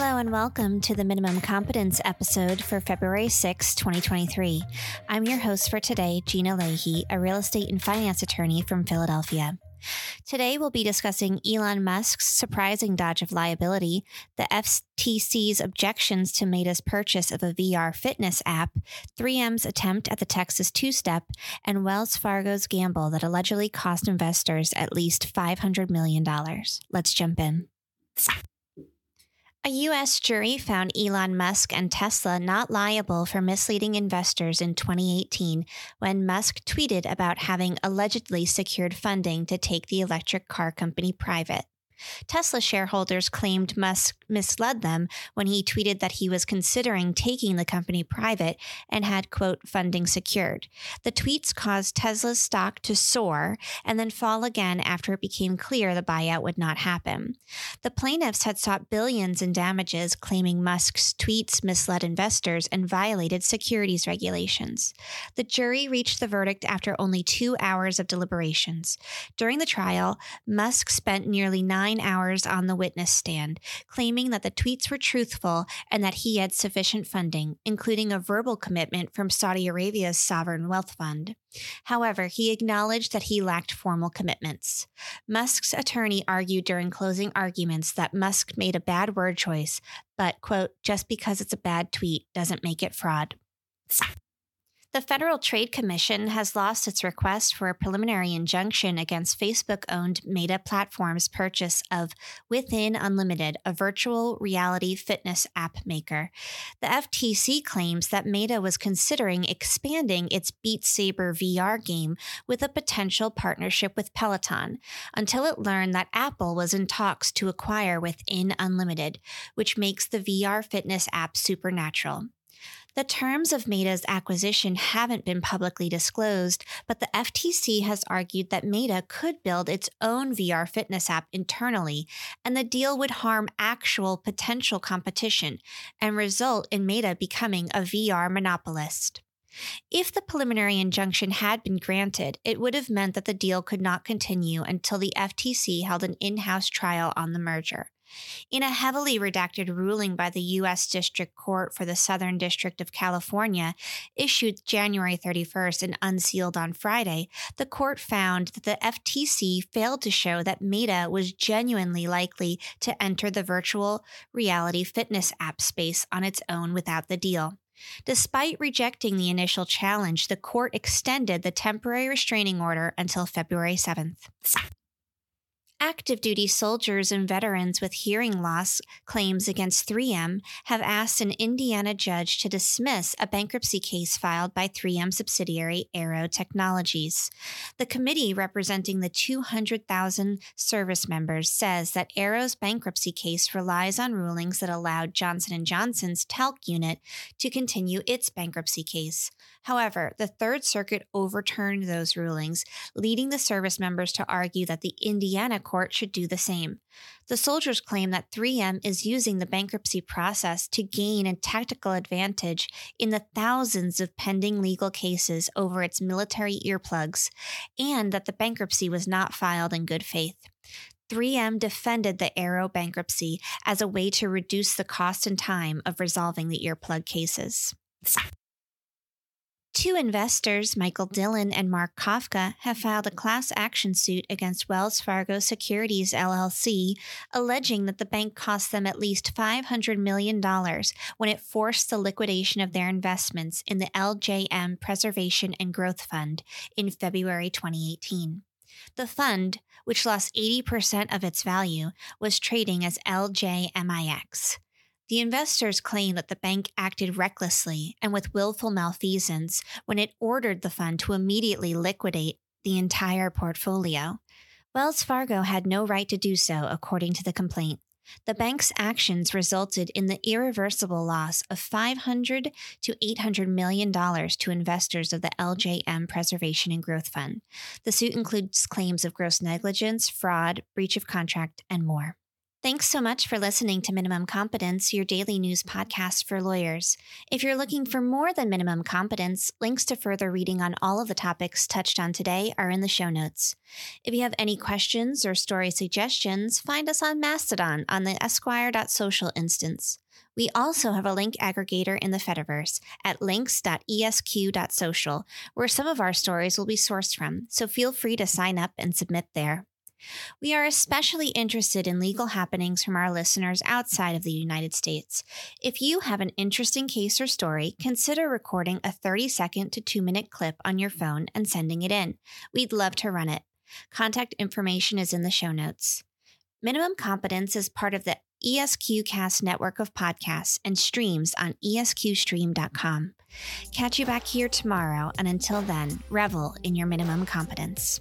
Hello and welcome to the Minimum Competence episode for February 6, 2023. I'm your host for today, Gina Leahy, a real estate and finance attorney from Philadelphia. Today, we'll be discussing Elon Musk's surprising dodge of liability, the FTC's objections to Meta's purchase of a VR fitness app, 3M's attempt at the Texas two-step, and Wells Fargo's gamble that allegedly cost investors at least $500 million. Let's jump in. A U.S. jury found Elon Musk and Tesla not liable for misleading investors in 2018 when Musk tweeted about having allegedly secured funding to take the electric car company private. Tesla shareholders claimed Musk misled them when he tweeted that he was considering taking the company private and had, quote, funding secured. The tweets caused Tesla's stock to soar and then fall again after it became clear the buyout would not happen. The plaintiffs had sought billions in damages, claiming Musk's tweets misled investors and violated securities regulations. The jury reached the verdict after only 2 hours of deliberations. During the trial, Musk spent nearly 9 hours on the witness stand, claiming that the tweets were truthful and that he had sufficient funding, including a verbal commitment from Saudi Arabia's sovereign wealth fund. However, he acknowledged that he lacked formal commitments. Musk's attorney argued during closing arguments that Musk made a bad word choice, but, quote, just because it's a bad tweet doesn't make it fraud. The Federal Trade Commission has lost its request for a preliminary injunction against Facebook-owned Meta Platforms' purchase of Within Unlimited, a virtual reality fitness app maker. The FTC claims that Meta was considering expanding its Beat Saber VR game with a potential partnership with Peloton until it learned that Apple was in talks to acquire Within Unlimited, which makes the VR fitness app Supernatural. The terms of Meta's acquisition haven't been publicly disclosed, but the FTC has argued that Meta could build its own VR fitness app internally, and the deal would harm actual potential competition and result in Meta becoming a VR monopolist. If the preliminary injunction had been granted, it would have meant that the deal could not continue until the FTC held an in-house trial on the merger. In a heavily redacted ruling by the U.S. District Court for the Southern District of California, issued January 31st and unsealed on Friday, the court found that the FTC failed to show that Meta was genuinely likely to enter the virtual reality fitness app space on its own without the deal. Despite rejecting the initial challenge, the court extended the temporary restraining order until February 7th. Active duty soldiers and veterans with hearing loss claims against 3M have asked an Indiana judge to dismiss a bankruptcy case filed by 3M subsidiary Aero Technologies. The committee representing the 200,000 service members says that Aero's bankruptcy case relies on rulings that allowed Johnson & Johnson's talc unit to continue its bankruptcy case. However, the Third Circuit overturned those rulings, leading the service members to argue that the Indiana court should do the same. The soldiers claim that 3M is using the bankruptcy process to gain a tactical advantage in the thousands of pending legal cases over its military earplugs, and that the bankruptcy was not filed in good faith. 3M defended the Aero bankruptcy as a way to reduce the cost and time of resolving the earplug cases. Two investors, Michael Dillon and Mark Kafka, have filed a class action suit against Wells Fargo Securities LLC, alleging that the bank cost them at least $500 million when it forced the liquidation of their investments in the LJM Preservation and Growth Fund in February 2018. The fund, which lost 80% of its value, was trading as LJMIX. The investors claim that the bank acted recklessly and with willful malfeasance when it ordered the fund to immediately liquidate the entire portfolio. Wells Fargo had no right to do so, according to the complaint. The bank's actions resulted in the irreversible loss of $500 to $800 million to investors of the LJM Preservation and Growth Fund. The suit includes claims of gross negligence, fraud, breach of contract, and more. Thanks so much for listening to Minimum Competence, your daily news podcast for lawyers. If you're looking for more than Minimum Competence, links to further reading on all of the topics touched on today are in the show notes. If you have any questions or story suggestions, find us on Mastodon on the esq.social instance. We also have a link aggregator in the Fediverse at links.esq.social, where some of our stories will be sourced from, so feel free to sign up and submit there. We are especially interested in legal happenings from our listeners outside of the United States. If you have an interesting case or story, consider recording a 30-second to 2-minute clip on your phone and sending it in. We'd love to run it. Contact information is in the show notes. Minimum Competence is part of the ESQCast network of podcasts and streams on esqstream.com. Catch you back here tomorrow, and until then, revel in your minimum competence.